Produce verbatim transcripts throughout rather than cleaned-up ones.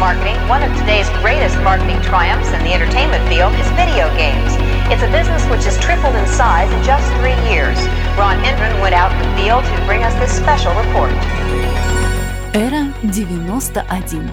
marketing, one of today's greatest marketing triumphs in the entertainment field is video games. It's a business which has tripled in size in just three years. Ron Hendren went out in the field to bring us this special report. эра девяносто один.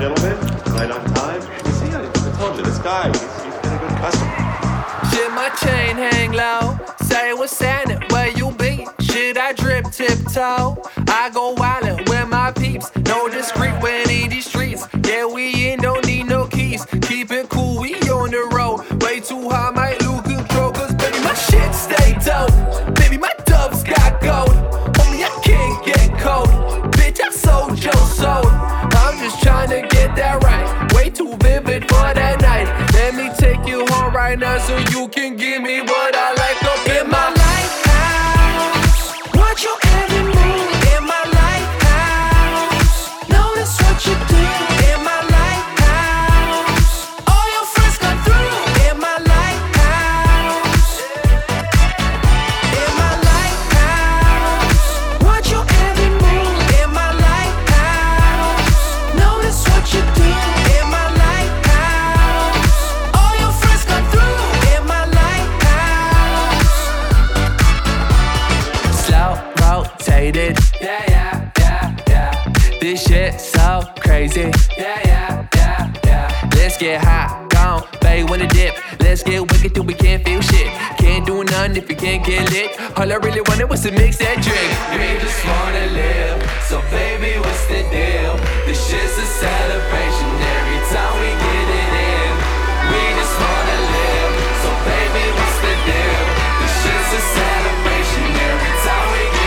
gentlemen, right on time. You see, I, I told you, this guy, he's, he's been a good customer. Should my chain hang low? Say what's happening, where you be? Should I drip tiptoe? I go wildin' with my peeps. No discreet when in these streets. Yeah, we in, don't need no keys. Keep it cool, we on the road. Way too high, might lose control. Cause baby, my shit stay dope. Baby, my doves got gold. Homie, I can't get cold. Bitch, I sold your soul. I'm just tryna get that right. Way too vivid for that night. Let me take you home right now so you can give me what I like up in, in my lighthouse. What you ever mean? In my lighthouse. Notice what you do. In my lighthouse. All your friends come through. In my lighthouse. In my lighthouse. What you ever mean? In my lighthouse. Notice what you do. Yeah, yeah, yeah, yeah. This shit so crazy. Yeah, yeah, yeah, yeah. Let's get high, gone, babe, wanna dip. Let's get wicked till we can't feel shit. Can't do nothing if you can't get lit. All I really wanted was to mix that drink. We just wanna live, so baby, what's the deal? This shit's a celebration every time we get it in. We just wanna live, so baby, what's the deal? This shit's a celebration every time we get it in.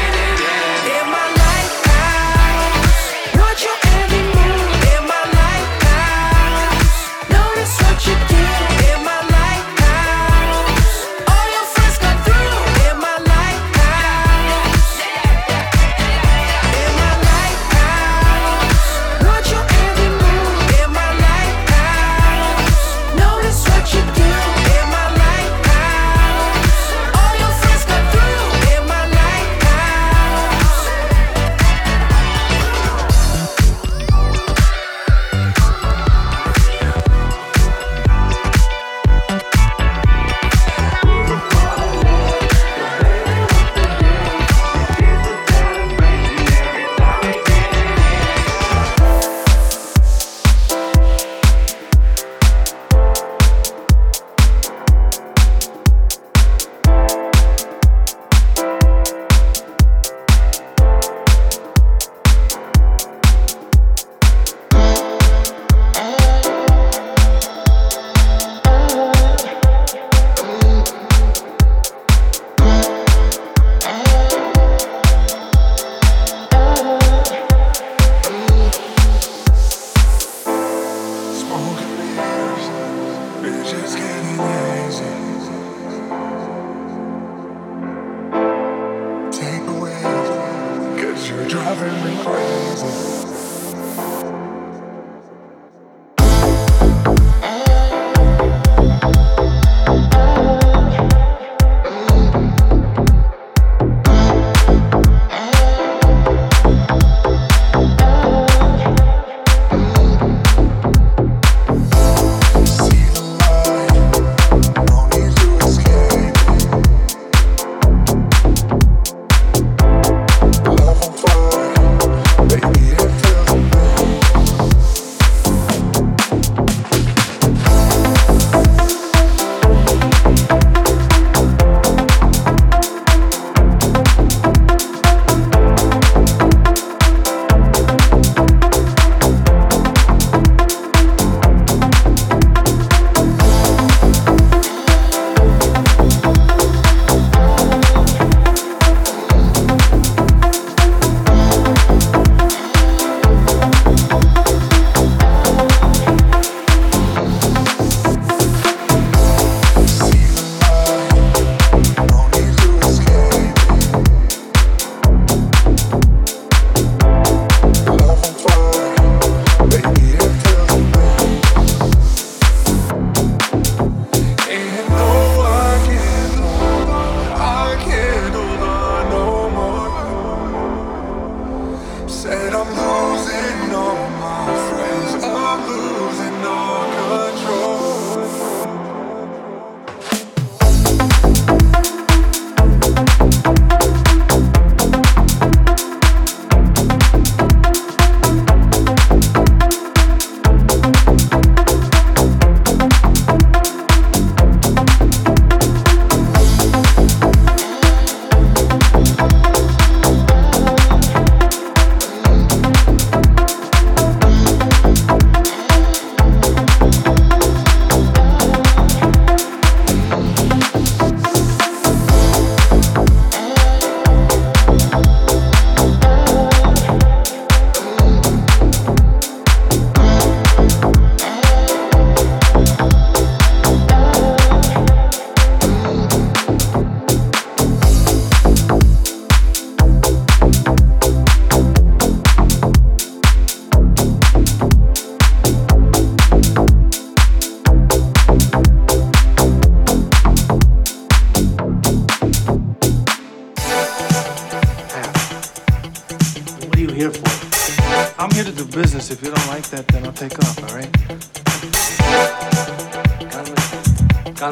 you here for? I'm here to do business. If you don't like that, then I'll take off, all right? Calm it. Calm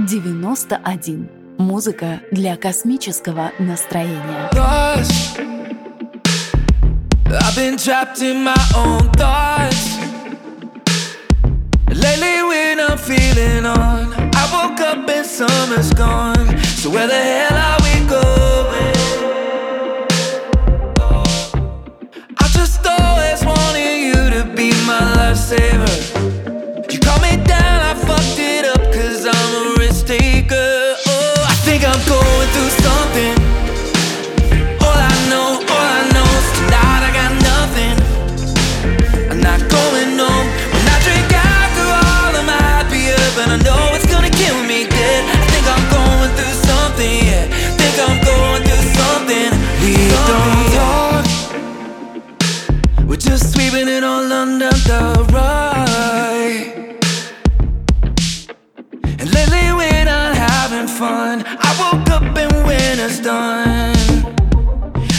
девяносто один. Музыка для космического настроения. I've been trapped in my own thoughts. Lately when I'm feeling on, I woke up and summer's gone. So where the hell are we going? I just always wanted you to be my lifesaver. Kill me dead, I think I'm going fun. I woke up and winter's done.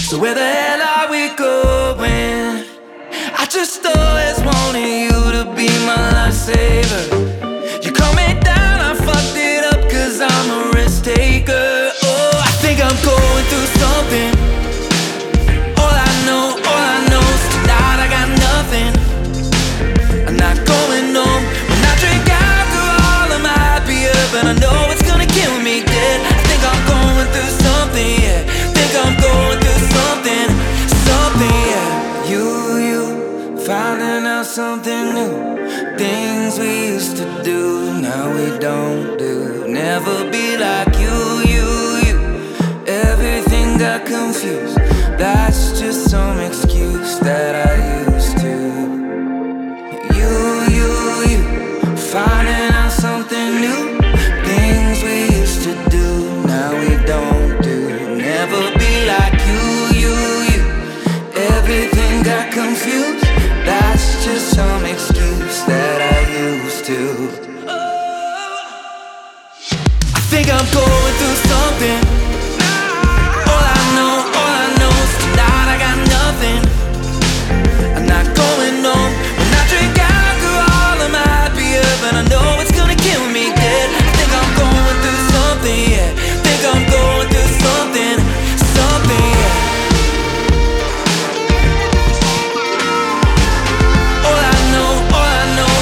So where the hell are we going? I just always wanted you to be my lifesaver. You call me down, I fucked it up cause I'm a risk taker. Oh, I think I'm going through something. All I know, all I know is tonight I got nothing. I'm not going home. When I drink alcohol I'm happier, but I know it's gonna kill me dead. I think I'm going through something, yeah. Think I'm going through something, something, yeah. You, you, finding out something new. Things we used to do, now we don't do. Never be like you, you, you. Everything got confused. That's just some excuse that I used to. You, you, you. Finding out something new. Things we used to do, now we don't do. Never be like you, you, you. Everything got confused. That's just some excuse that I used to. I think I'm going through something. All I know, all I know is tonight I got nothing. I'm not going home. When I drink alcohol I'm happier, but I know it's gonna kill me dead. I think I'm going through something, yeah. Think I'm going through something, something, yeah. From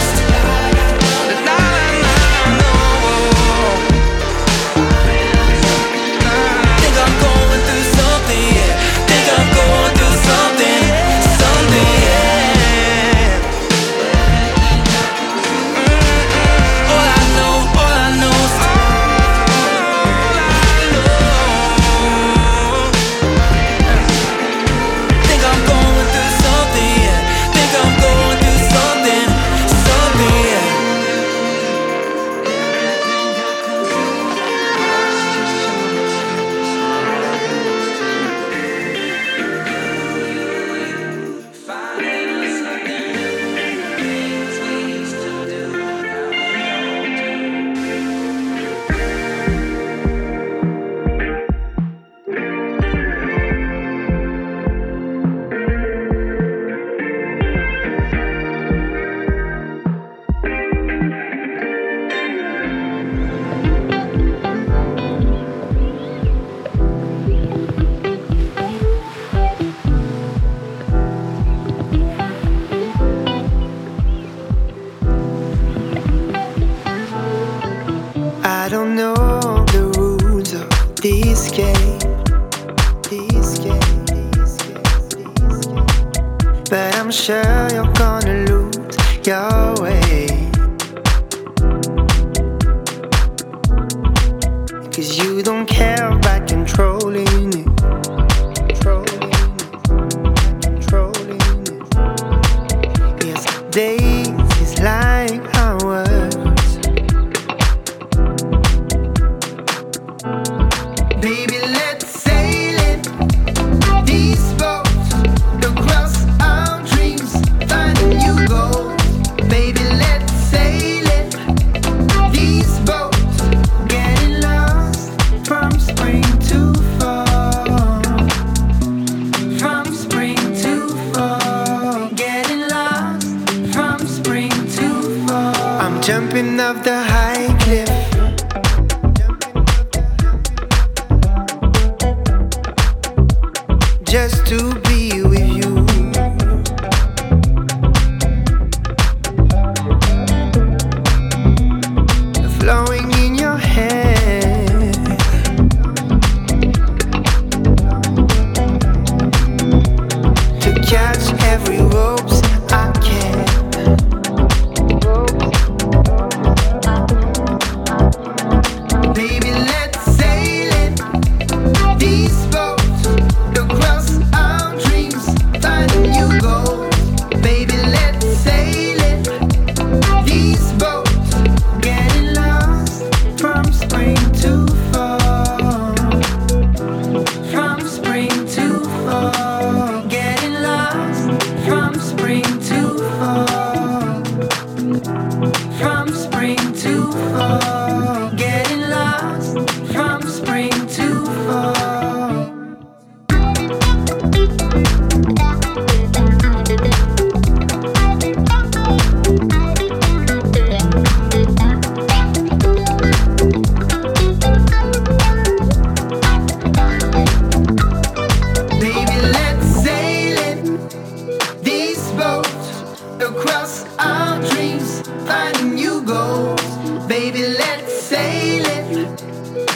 spring to fall, getting lost.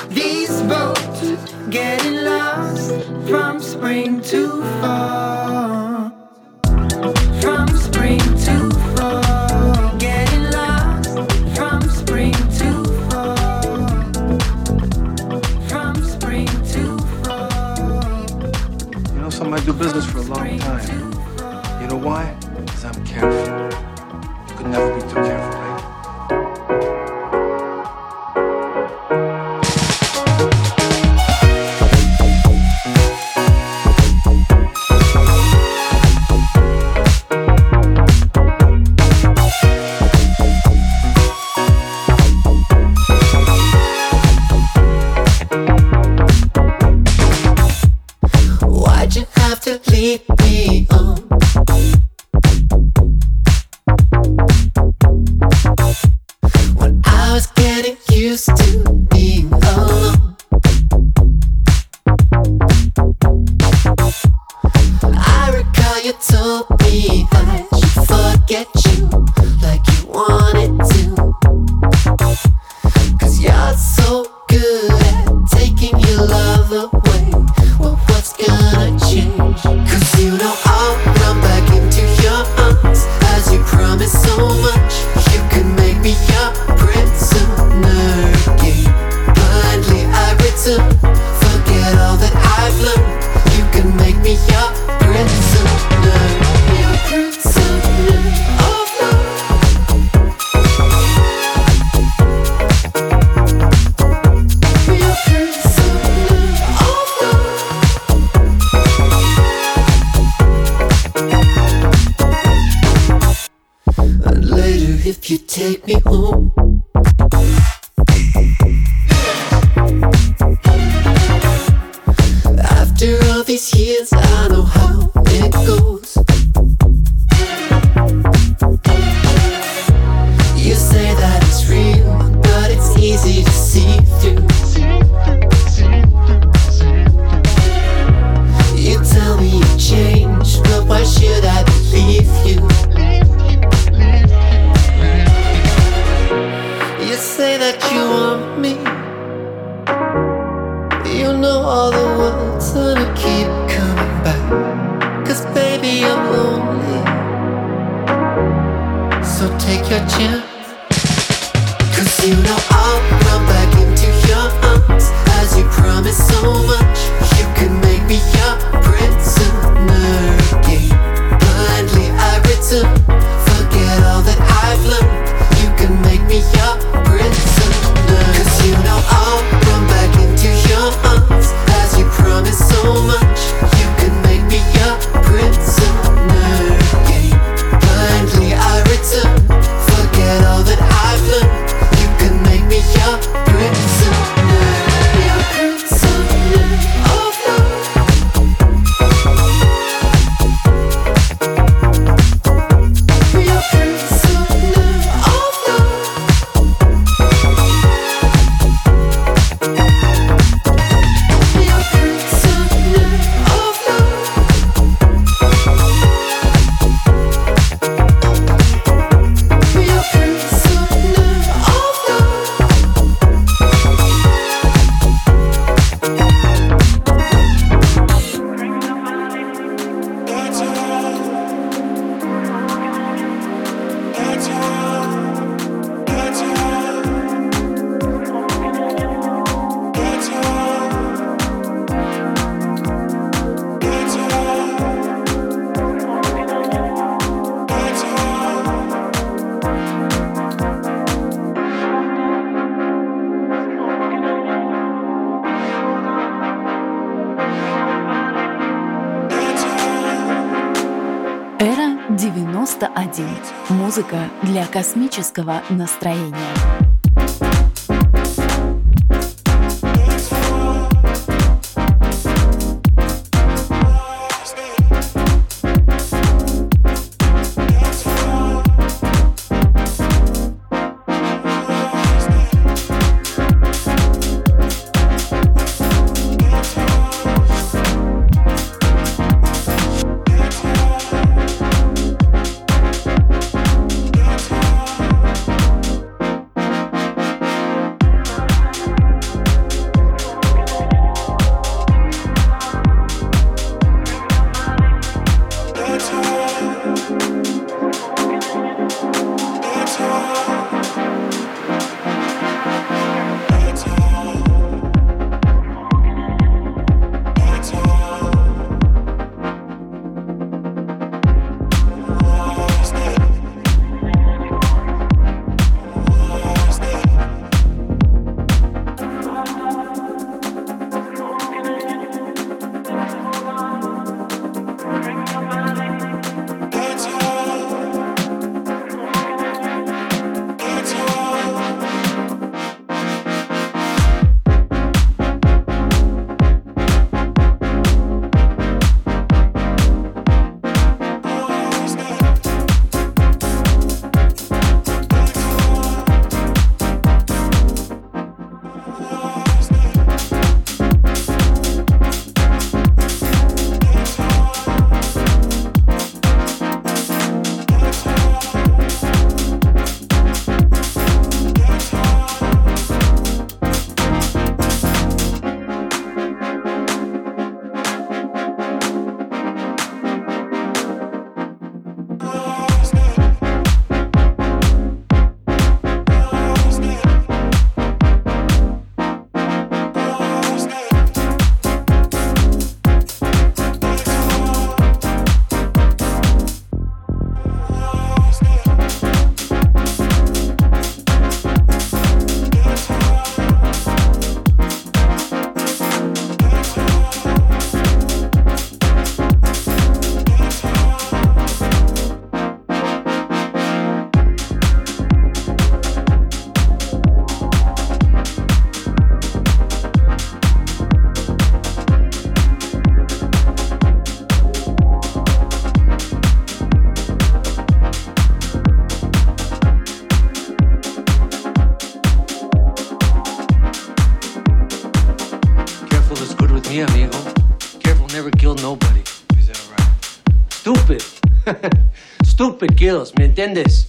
These boats getting lost from spring to fall. From spring to fall. Getting lost from spring to fall. From spring to fall. You know something, I do business for a long time. You know why? Because I'm careful. You could never be too careful, right? ЭРА девяносто один. Музыка для космического настроения. Stupid kills, ¿me entiendes?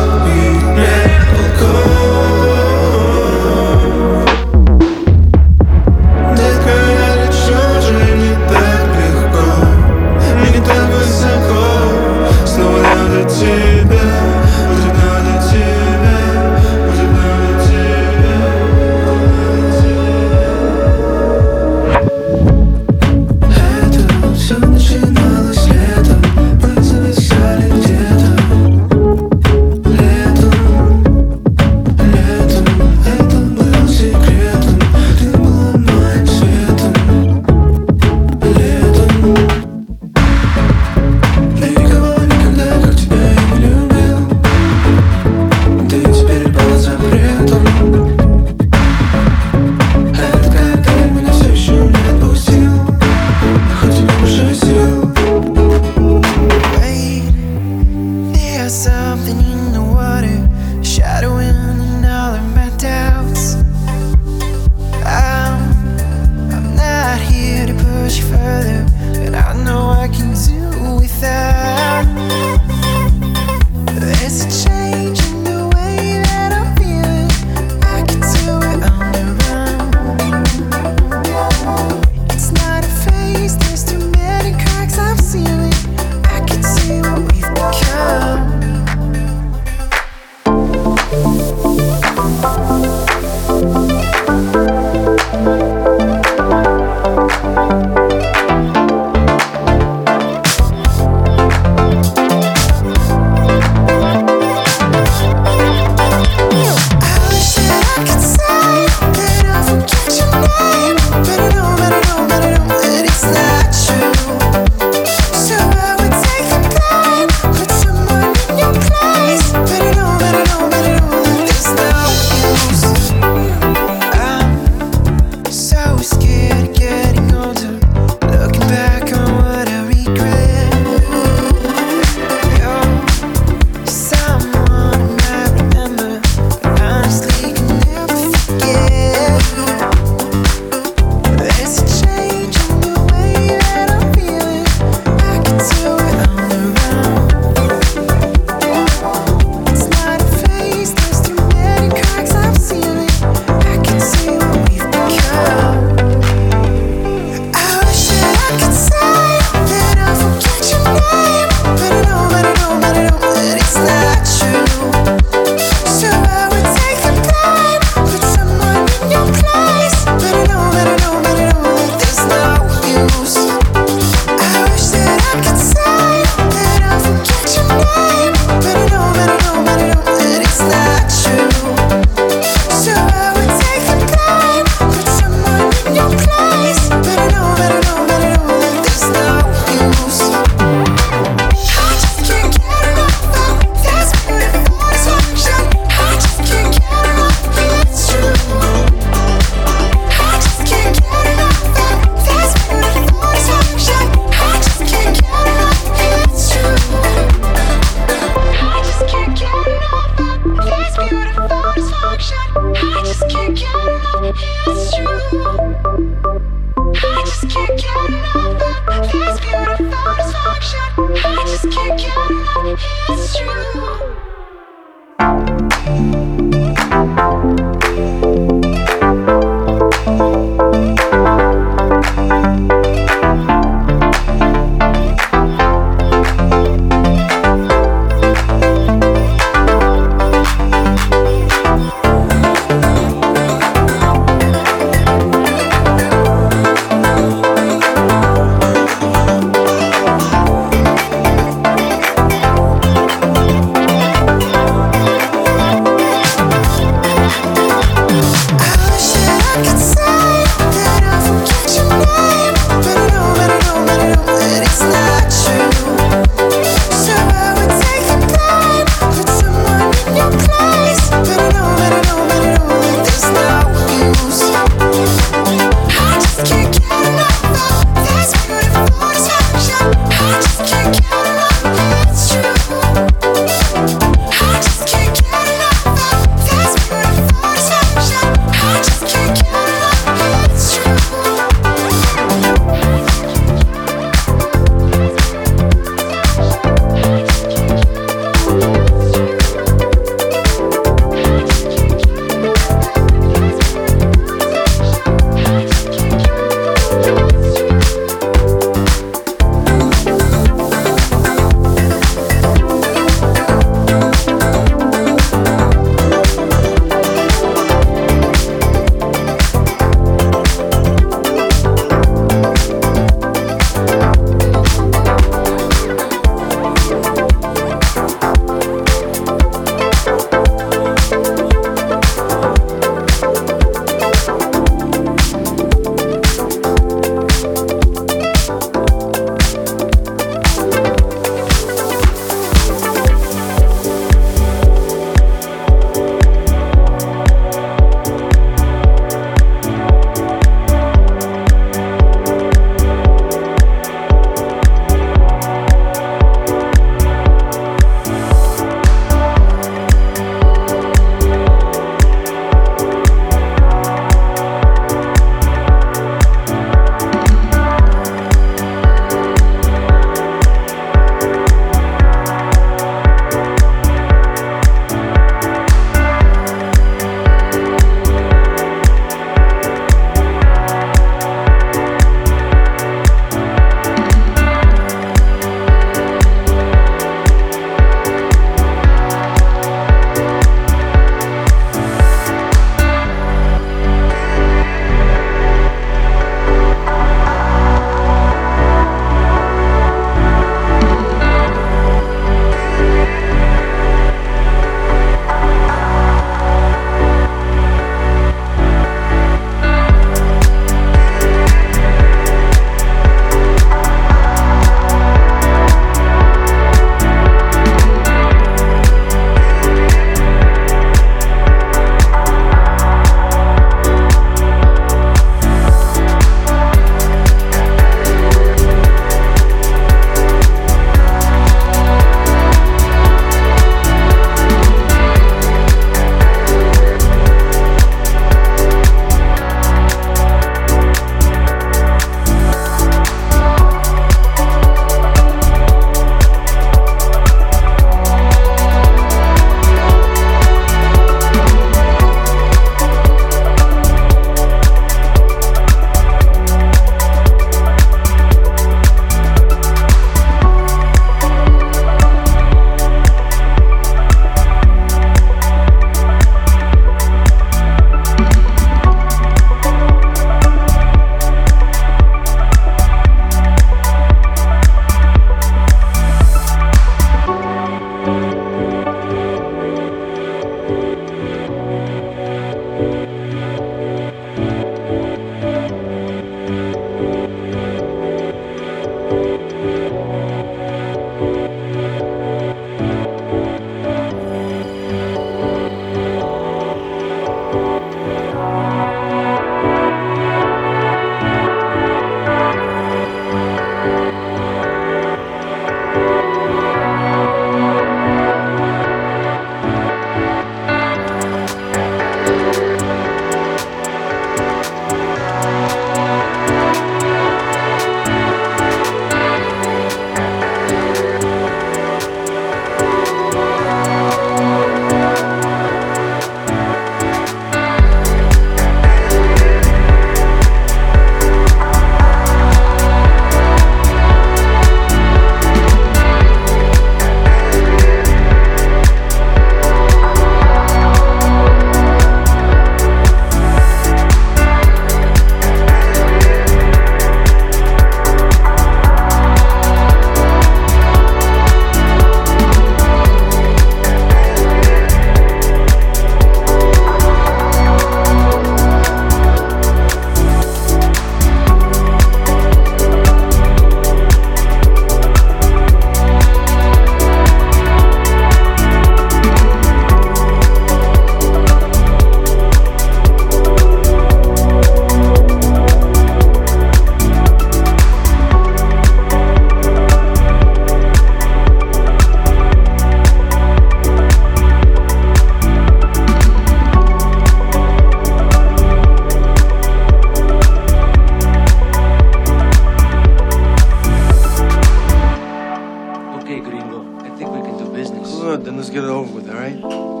think we can do business. Good, then let's get it over with, all right?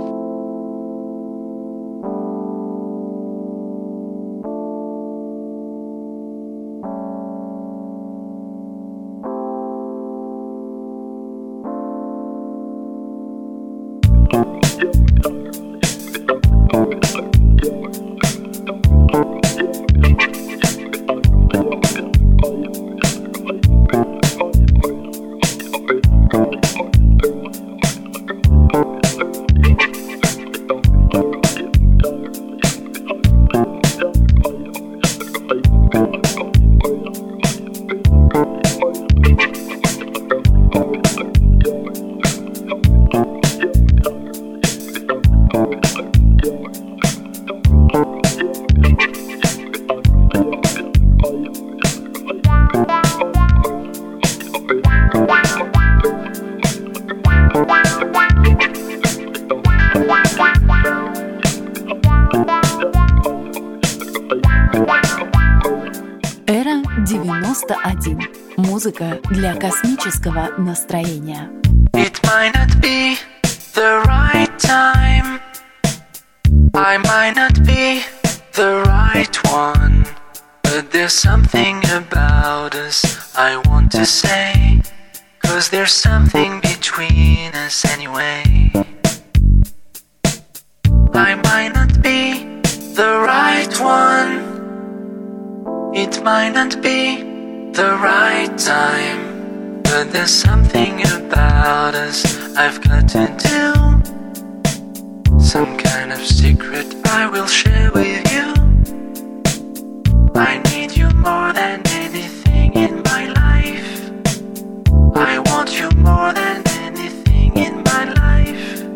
ЭРА девяносто один. Музыка для космического настроения. It might not be the right time. I might not be the right one. But there's something about us I want to say. 'Cause there's something between us anyway. I might not be the right one. It might not be the right time, but there's something about us I've got to do. Some kind of secret I will share with you. I need you more than anything in my life. I want you more than anything in my life.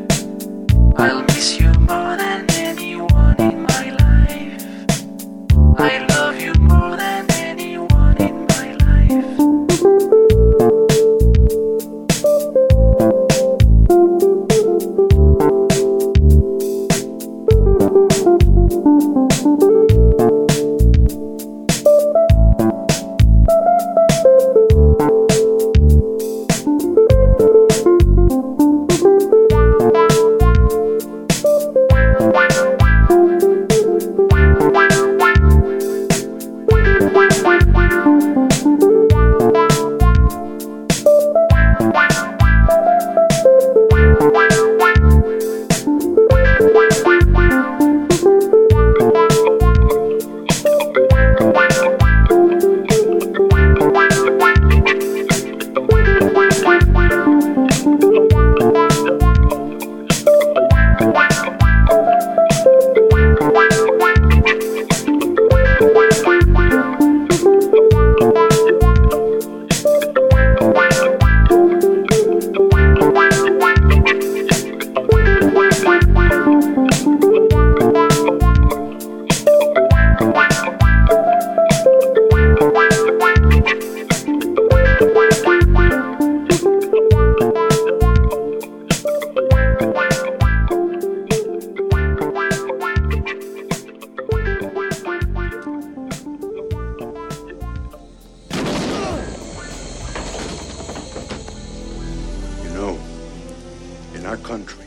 I'll miss you more than anyone in my life. I love you more than anyone in my life. Country.